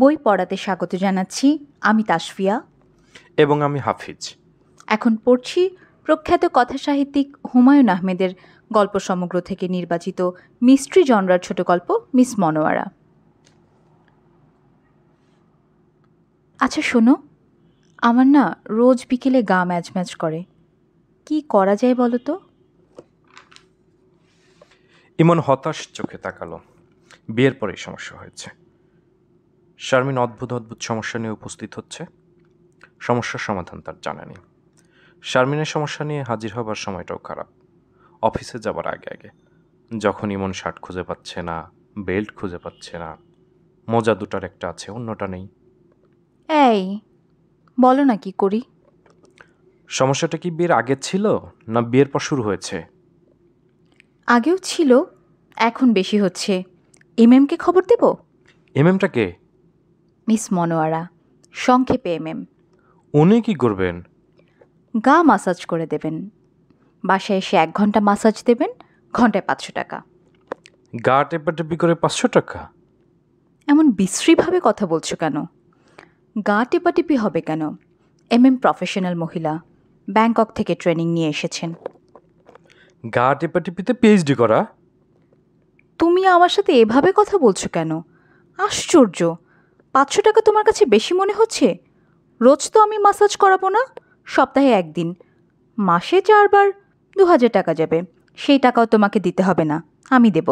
বই পড়াতে স্বাগত জানাচ্ছি। আমি তাসফিয়া এবং আমি হাফিজ। এখন পড়ছি প্রখ্যাত কথাসাহিত্যিক হুমায়ুন আহমেদের গল্প সমগ্র থেকে নির্বাচিত মিস্ট্রি জনরার ছোট গল্প মিস মনোয়ারা। আচ্ছা শোনো, আমার না রোজ বিকেলে গা ম্যাচ ম্যাচ করে, কি করা যায় বলো তো? ইমন হতাশ চোখে তাকালো। বিয়ের পরে সমস্যা হয়েছে। শারমিন অদ্ভুত অদ্ভুত সমস্যা নিয়ে উপস্থিত হচ্ছে। সমস্যার সমাধান তার জানা নেই। শারমিনের সমস্যা নিয়ে হাজির হবার সময়টাও খারাপ, অফিসে যাবার আগে আগে। যখন ইমন শার্ট খুঁজে পাচ্ছে না, বেল্ট খুঁজে পাচ্ছে না, মোজা দুটার একটা আছে অন্যটা নেই। এই বলো না কি করি? সমস্যাটা কি বিয়ের আগে ছিল না বিয়ের পর শুরু হয়েছে? আগেও ছিল, এখন বেশি হচ্ছে। এমএমকে খবর দেব? এমএমটা কে? মিস মনোয়ারা, সংক্ষেপে এমএম। উনি কি করবেন? গা মাসাজ করে দেবেন। বাসায় এসে 1 ঘন্টা মাসাজ দেবেন, ঘন্টায় 500 টাকা। গা টেপাটেপি করে 500 টাকা? এমন বিশ্রীভাবে কথা বলছো কেন? গা টেপাটেপি হবে কেন? এমএম প্রফেশনাল মহিলা, ব্যাংকক থেকে ট্রেনিং নিয়ে এসেছেন। গা টেপাটেপিতে পিএইচডি করা? তুমি আমার সাথে এভাবে কথা বলছো কেন? আশ্চর্য, 500 টাকা তোমার কাছে বেশি মনে হচ্ছে? রোজ তো আমি মাসাজ করাবো না, সপ্তাহে 1 দিন, মাসে 4 বার, 2000 টাকা যাবে। সেই টাকাও তোমাকে দিতে হবে না, আমি দেব।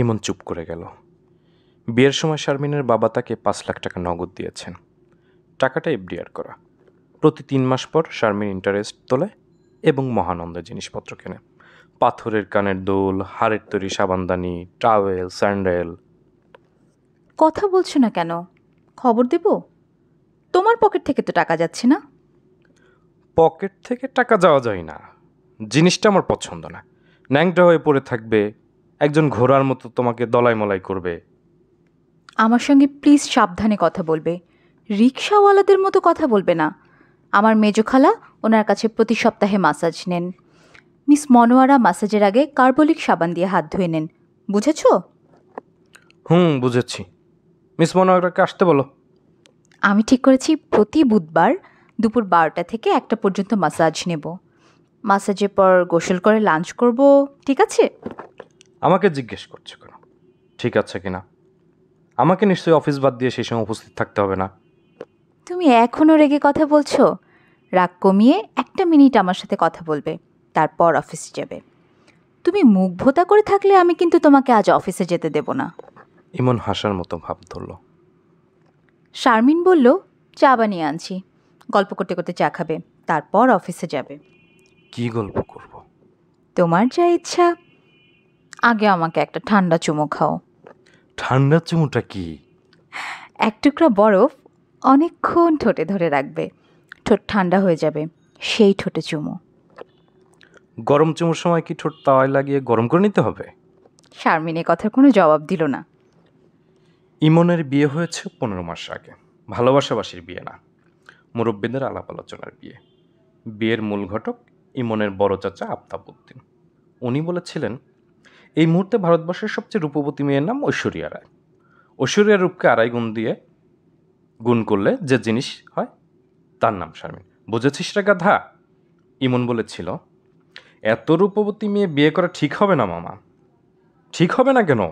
ইমন চুপ করে গেল। বিয়ের সময় শারমিনের বাবা তাকে 5 লাখ টাকা নগদ দিয়েছেন। টাকাটা এফডিআর করা। প্রতি 3 মাস পর শারমিন ইন্টারেস্ট তোলে এবং মহানন্দে জিনিসপত্র কেনে। পাথরের কানের দোল, হাড়ের তৈরি সাবানদানি, টাওয়েল, স্যান্ডেল। কথা বলছো না কেন? খবর দেব? তোমার পকেট থেকে তো টাকা যাচ্ছে না। পকেট থেকে টাকা যাওয়া যায় না, জিনিসটা আমার পছন্দ না। ন্যাংটা হয়ে পড়ে থাকবে, একজন ঘোড়ার মতো তোমাকে দলাই মলাই করবে। আমার সঙ্গে প্লিজ সাবধানে কথা বলবে, রিক্সাওয়ালাদের মতো কথা বলবে না। আমার মেজোখালা, ওনার কাছে প্রতি সপ্তাহে মাসাজ নেন। মিস মনোয়ারা মাসাজের আগে কার্বলিক সাবান দিয়ে হাত ধুয়ে নেন, বুঝেছ? হুম, বুঝেছি। মিস মনোয়ারাকে আসতে বলো। আমি ঠিক করেছি প্রতি বুধবার দুপুর 12টা থেকে 1টা পর্যন্ত মাসাজ নেব। মাসাজের পর গোসল করে লাঞ্চ করব, ঠিক আছে? আমাকে জিজ্ঞেস করছো কেন? ঠিক আছে কিনা? আমাকে নিশ্চয়ই অফিস বাদ দিয়ে সেই সময় উপস্থিত থাকতে হবে না। তুমি এখনও রেগে কথা বলছো? রাগ কমিয়ে 1 মিনিট আমার সাথে কথা বলবে, তারপর অফিসে যাবে। তুমি মুখ ভোতা করে থাকলে আমি কিন্তু তোমাকে আজ অফিসে যেতে দেব না। ইমন হাসার মতো ভাব ধরল। শারমিন বলল, চা বানিয়ে আনছি, গল্প করতে করতে চা খাবে, তারপর অফিসে যাবে। কি গল্প করব? তোমার যা ইচ্ছা। আগে আমাকে একটা ঠান্ডা চুমু খাও। ঠান্ডা চুমুটা কি? 1 টুকরা বরফ অনেকক্ষণ ঠোঁটে ধরে রাখবে, ঠোঁট ঠান্ডা হয়ে যাবে, সেই ঠোঁটে চুমু। গরম চুমুর সময় কি ঠোঁট তাওয়ায় লাগিয়ে গরম করে নিতে হবে? শারমিন এ কথার কোনো জবাব দিল না। ইমনের বিয়ে হয়েছে 15 মাস আগে। ভালোবাসাবাসীর বিয়ে না, মুরব্বীদের আলাপ আলোচনার বিয়ে। বিয়ের মূল ঘটক ইমনের বড় চাচা আফতাব উদ্দিন। উনি বলেছিলেন, এই মুহূর্তে ভারতবর্ষের সবচেয়ে রূপবতী মেয়ের নাম ঐশ্বরিয়া রায়। ঐশ্বরিয়া রূপকে 2.5 গুণ দিয়ে গুণ করলে যে জিনিস হয় তার নাম শারমিন। বুঝেছিস রে গাধা? ইমন বলেছিল, এত রূপবতী মেয়ে বিয়ে করা ঠিক হবে না মামা। ঠিক হবে না কেন?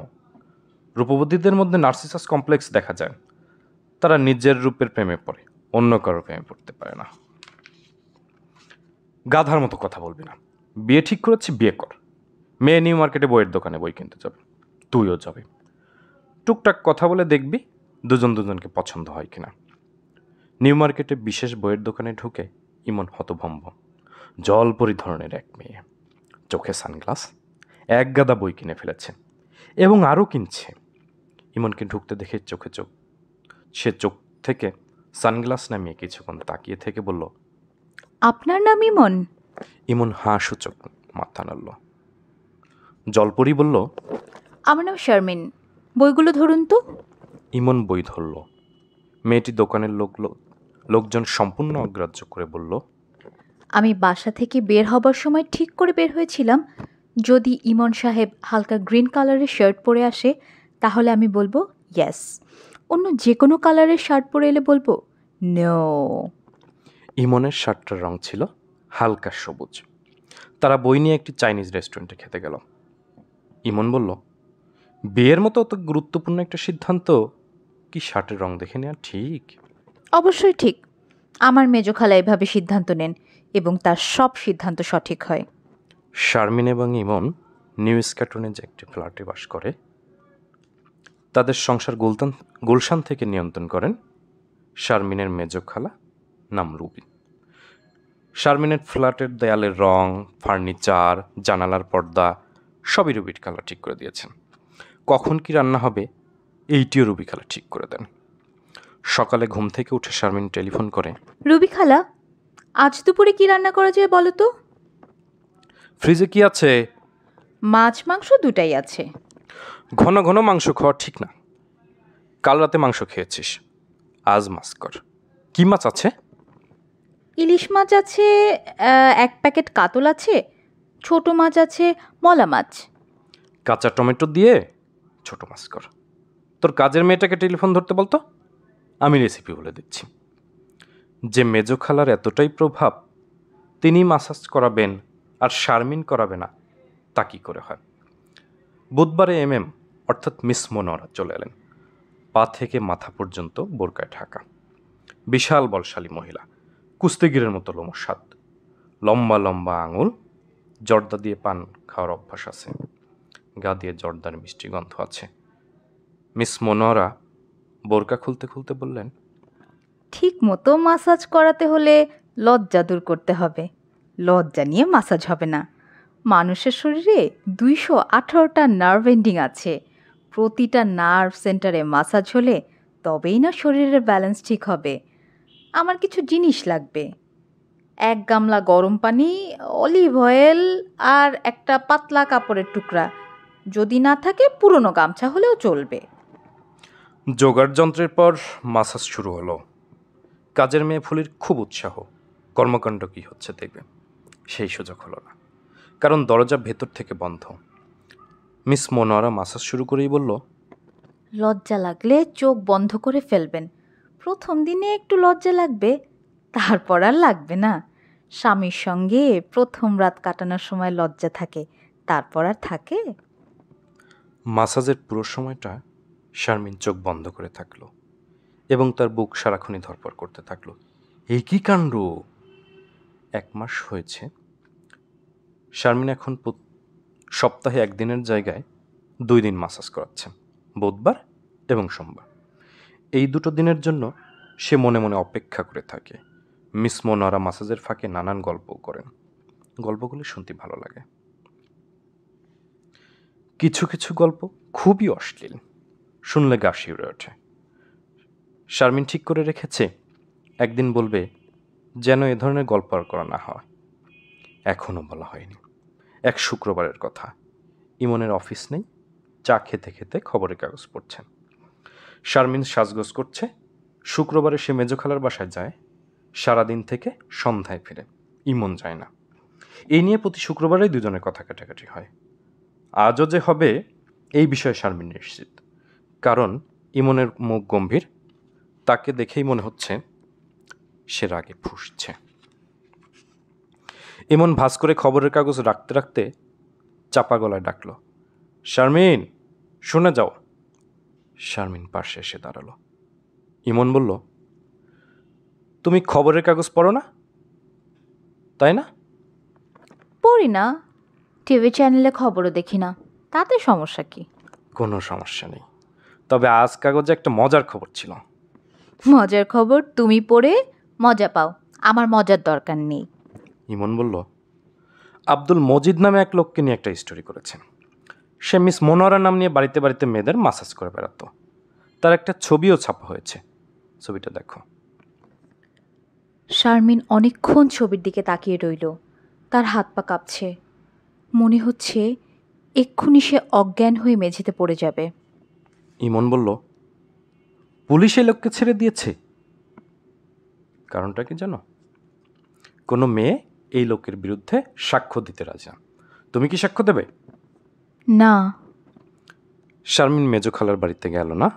রূপবতীদের মধ্যে নার্সিসাস কমপ্লেক্স দেখা যায়। তারা নিজের রূপের প্রেমে পড়ে, অন্য কারো প্রেমে পড়তে পারে না। গাধার মতো কথা বলবি না। বিয়ে ঠিক করেছি, বিয়ে কর। মেয়ে নিউ মার্কেটে বইয়ের দোকানে বই কিনতে যাবে, তুইও যাবে। টুকটাক কথা বলে দেখবি দুজন দুজনকে পছন্দ হয় কিনা। নিউ মার্কেটে বিশেষ বইয়ের দোকানে ঢুকে ইমন হতভম্ব। জলপরি ধরনের এক মেয়ে, চোখে সানগ্লাস, এক গাদা বই কিনে ফেলেছে এবং আরও কিনছে। ইমনকে ঢুকতে দেখে চোখে চোখ, সে চোখ থেকে সানগ্লাস নামিয়ে কিছুক্ষণ তাকিয়ে থেকে বলল, আপনার নাম ইমন? ইমন হাঁ সূচক মাথা নাড়ল। জলপরি বলল, আমার নাম শারমিন, বইগুলো ধরুন তো। ইমন বই ধরল। মেয়েটি দোকানের লোকজন সম্পূর্ণ অগ্রাহ্য করে বলল, আমি বাসা থেকে বের হবার সময় ঠিক করে বের হয়েছিলাম, যদি ইমন সাহেব হালকা গ্রিন কালারের শার্ট পরে আসে তাহলে আমি বলবো ইয়েস, অন্য যে কোনো কালারের শার্ট পরে এলে বলবো নো। ইমনের শার্টটার রং ছিল হালকা সবুজ। তারা বই নিয়ে একটি চাইনিজ রেস্টুরেন্টে খেতে গেল। ইমন বলল, বিয়ের মতো অত গুরুত্বপূর্ণ একটা সিদ্ধান্ত কি শার্টের রং দেখে নেওয়া ঠিক? অবশ্যই ঠিক। আমার মেজো খালা এভাবে সিদ্ধান্ত নেন এবং তার সব সিদ্ধান্ত সঠিক হয়। শারমিন এবং ইমন নিউ স্ক্যাটনে যে একটি ফ্ল্যাটে বাস করে, তাদের সংসার গুলশান থেকে নিয়ন্ত্রণ করেন শারমিনের মেজো খালা, নাম রুবি। শারমিনের ফ্ল্যাটের দেয়ালের রং, ফার্নিচার, জানালার পর্দা সবই রুবির খালা ঠিক করে দিয়েছেন। কখন কি রান্না হবে এইটিও রুবি খালা ঠিক করে দেন। সকালে ঘুম থেকে উঠে শারমিন টেলিফোন করে, রুবি খালা আজ দুপুরে কি রান্না করা যায় বলো তো? ফ্রিজে কি আছে? মাছ মাংস দুটাই আছে। ঘন ঘন মাংস খাওয়া ঠিক না, কাল রাতে মাংস খেয়েছিস, আজ মাছ কর। কি মাছ আছে? ইলিশ মাছ আছে, এক প্যাকেট কাতল আছে, ছোট মাছ আছে, মলা মাছ। কাঁচা টমেটো দিয়ে ছোট মাছ কর। তোর কাজের মেয়েটাকে টেলিফোন ধরতে বলতো, আমি রেসিপি বলে দিচ্ছি। যে মেজো খালার এতটাই প্রভাব, তিনি মাসাজ করাবেন আর শারমিন করাবে না, তা কি করে হয়? বুধবারে এমএম অর্থাৎ মিস মনোয়ারা চলে এলেন, পা থেকে মাথা পর্যন্ত বোরকায় ঢাকা। বিশাল বলশালী মহিলা, কুস্তিগিরের মতো লোমস্বাদ, লম্বা লম্বা আঙুল, জর্দা দিয়ে পান খাওয়ার অভ্যাস আছে, গা দিয়ে জর্দার মিষ্টি গন্ধ আছে। মিস মনোয়ারা বোরকা খুলতে খুলতে বললেন, ঠিক মতো মাসাজ করাতে হলে লজ্জা দূর করতে হবে, লজ্জা নিয়ে মাসাজ হবে না। মানুষের শরীরে 218 নার্ভ এন্ডিং আছে, প্রতিটা নার্ভ সেন্টারে মাসাজ হলে তবেই না শরীরের ব্যালেন্স ঠিক হবে। আমার কিছু জিনিস লাগবে, এক গামলা গরম পানি, অলিভ অয়েল আর একটা পাতলা কাপড়ের টুকরা, যদি না থাকে পুরনো গামছা হলেও চলবে। যোগাড় যন্ত্রের পর মাসাজ শুরু হলো। কাজের মেয়ে ফুলির খুব উৎসাহ, কর্মকাণ্ড কী হচ্ছে দেখবে। সেই সুযোগ হলো না, কারণ দরজা ভেতর থেকে বন্ধ। মিস মনোয়ারা মাসাজ শুরু করেই বলল, লজ্জা লাগলে চোখ বন্ধ করে ফেলবেন, প্রথম দিনে একটু লজ্জা লাগবে, তারপর আর লাগবে না। স্বামীর সঙ্গে প্রথম রাত কাটানোর সময় লজ্জা থাকে, তারপর আর থাকে? মাসাজের পুরো সময়টা শারমিন চোখ বন্ধ করে থাকলো এবং তার বুক সারাক্ষণই ধরপড় করতে থাকলো। এই কি কাণ্ড! 1 মাস হয়েছে। শারমিন এখন সপ্তাহে একদিনের জায়গায় 2 দিন মাসাজ করাচ্ছে, বুধবার এবং সোমবার। এই 2 দিনের জন্য সে মনে মনে অপেক্ষা করে থাকে। মিস মনোয়ারা মাসাজের ফাঁকে নানান গল্প করেন, গল্পগুলি শুনতে ভালো লাগে। কিছু কিছু গল্প খুবই অশ্লীল, শুনলে গা শিউরে ওঠে। শারমিন ঠিক করে রেখেছে একদিন বলবে, যেন এ ধরনের গল্প আর করা না হয়। এখনও বলা হয়নি। এক শুক্রবারের কথা, ইমনের অফিস নেই, চা খেতে খেতে খবরের কাগজ পড়ছেন। শারমিন সাজগোজ করছে। শুক্রবারে সে মেজো খালার বাসায় যায়, সারাদিন থেকে সন্ধ্যায় ফিরে। ইমন যায় না। এই নিয়ে প্রতি শুক্রবারেই দুজনের কথা কাটাকাটি হয়। আজও যে হবে এই বিষয়ে শারমিন নিশ্চিত, কারণ ইমনের মুখ গম্ভীর, তাকে দেখেই মনে হচ্ছে সে রাগে ফুঁসছে। ইমন ভাঁজ করে খবরের কাগজ রাখতে রাখতে চাপা গলায় ডাকল, শারমিন শুনে যাও। শারমিন পাশে এসে দাঁড়ালো। ইমন বলল, তুমি খবরের কাগজ পড়ো না, তাই না? পড়ি না, টিভি চ্যানেলে খবরও দেখি না, তাতে সমস্যা কি? কোনো সমস্যা নেই, তবে আজ কাগজে একটা মজার খবর ছিল। মজার খবর তুমি পড়ে মজা পাও, আমার মজার দরকার নেই। ইমন বলল, আব্দুল মজিদ নামে এক লোককে নিয়ে একটা স্টোরি করেছেন। সে মিস মনোয়ারা নাম নিয়ে বাড়িতে বাড়িতে মেয়েদের মাসাজ করে বেড়াতো। তার একটা ছবিও ছাপা হয়েছে, ছবিটা দেখো। শারমিন অনেকক্ষণ ছবির দিকে তাকিয়ে রইল। তার হাত পা কাঁপছে, মনে হচ্ছে এক্ষুনি সে অজ্ঞান হয়ে মেঝেতে পড়ে যাবে। ইমন বলল, পুলিশ এই লোককে ছেড়ে দিয়েছে। কারণটা কি জানো? কোনো মেয়ে এই লোকের বিরুদ্ধে সাক্ষ্য দিতে রাজি না। তুমি কি সাক্ষ্য দেবে? না। শারমিন মেজো খালার বাড়িতে গেল না,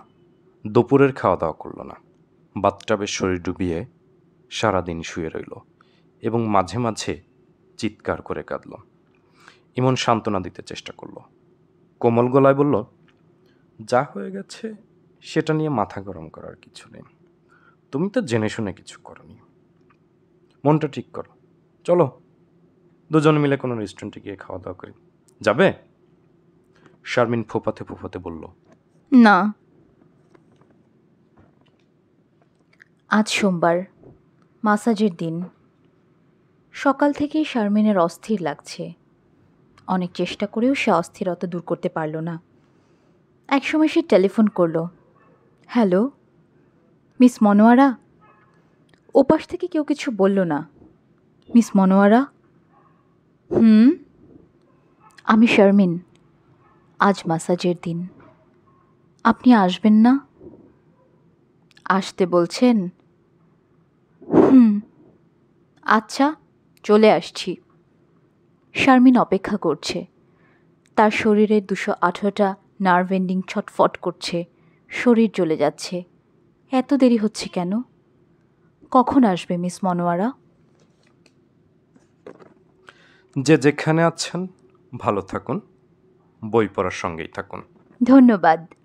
দুপুরের খাওয়া দাওয়া করল না, বাথটাবে শরীর ডুবিয়ে সারাদিন শুয়ে রইল এবং মাঝে মাঝে চিৎকার করে কাঁদল। ইমন সান্ত্বনা দিতে চেষ্টা করল, কোমল গলায় বলল, যা হয়ে গেছে সেটা নিয়ে মাথা গরম করার কিছু নেই, তুমি তো জেনে শুনে কিছু করনি, মনটা ঠিক করো, চলো দুজন মিলে কোনো রেস্টুরেন্টে গিয়ে খাওয়া দাওয়া করি, যাবে? শারমিন ফোপাতে ফোপাতে বলল, না, আজ সোমবার, মাসাজের দিন। সকাল থেকেই শারমিনের অস্থির লাগছে, অনেক চেষ্টা করেও সে অস্থিরতা দূর করতে পারল না। একসময় সে টেলিফোন করল, হ্যালো মিস মনোয়ারা। ওপাশ থেকে কেউ কিছু বলল না। মিস মনোয়ারা? হুম, আমি শারমিন, আজ মাসাজের দিন, আপনি আসবেন না? আসতে বলছেন? হুম, আচ্ছা চলে আসছি। শারমিন অপেক্ষা করছে, তার শরীরের 218টা নার্ভ এন্ডিং ছটফট করছে, শরীর জ্বলে যাচ্ছে। এত দেরি হচ্ছে কেন? কখন আসবে মিস মনোয়ারা? যে যেখানে আছেন ভালো থাকুন, বই পড়ার সঙ্গেই থাকুন। ধন্যবাদ।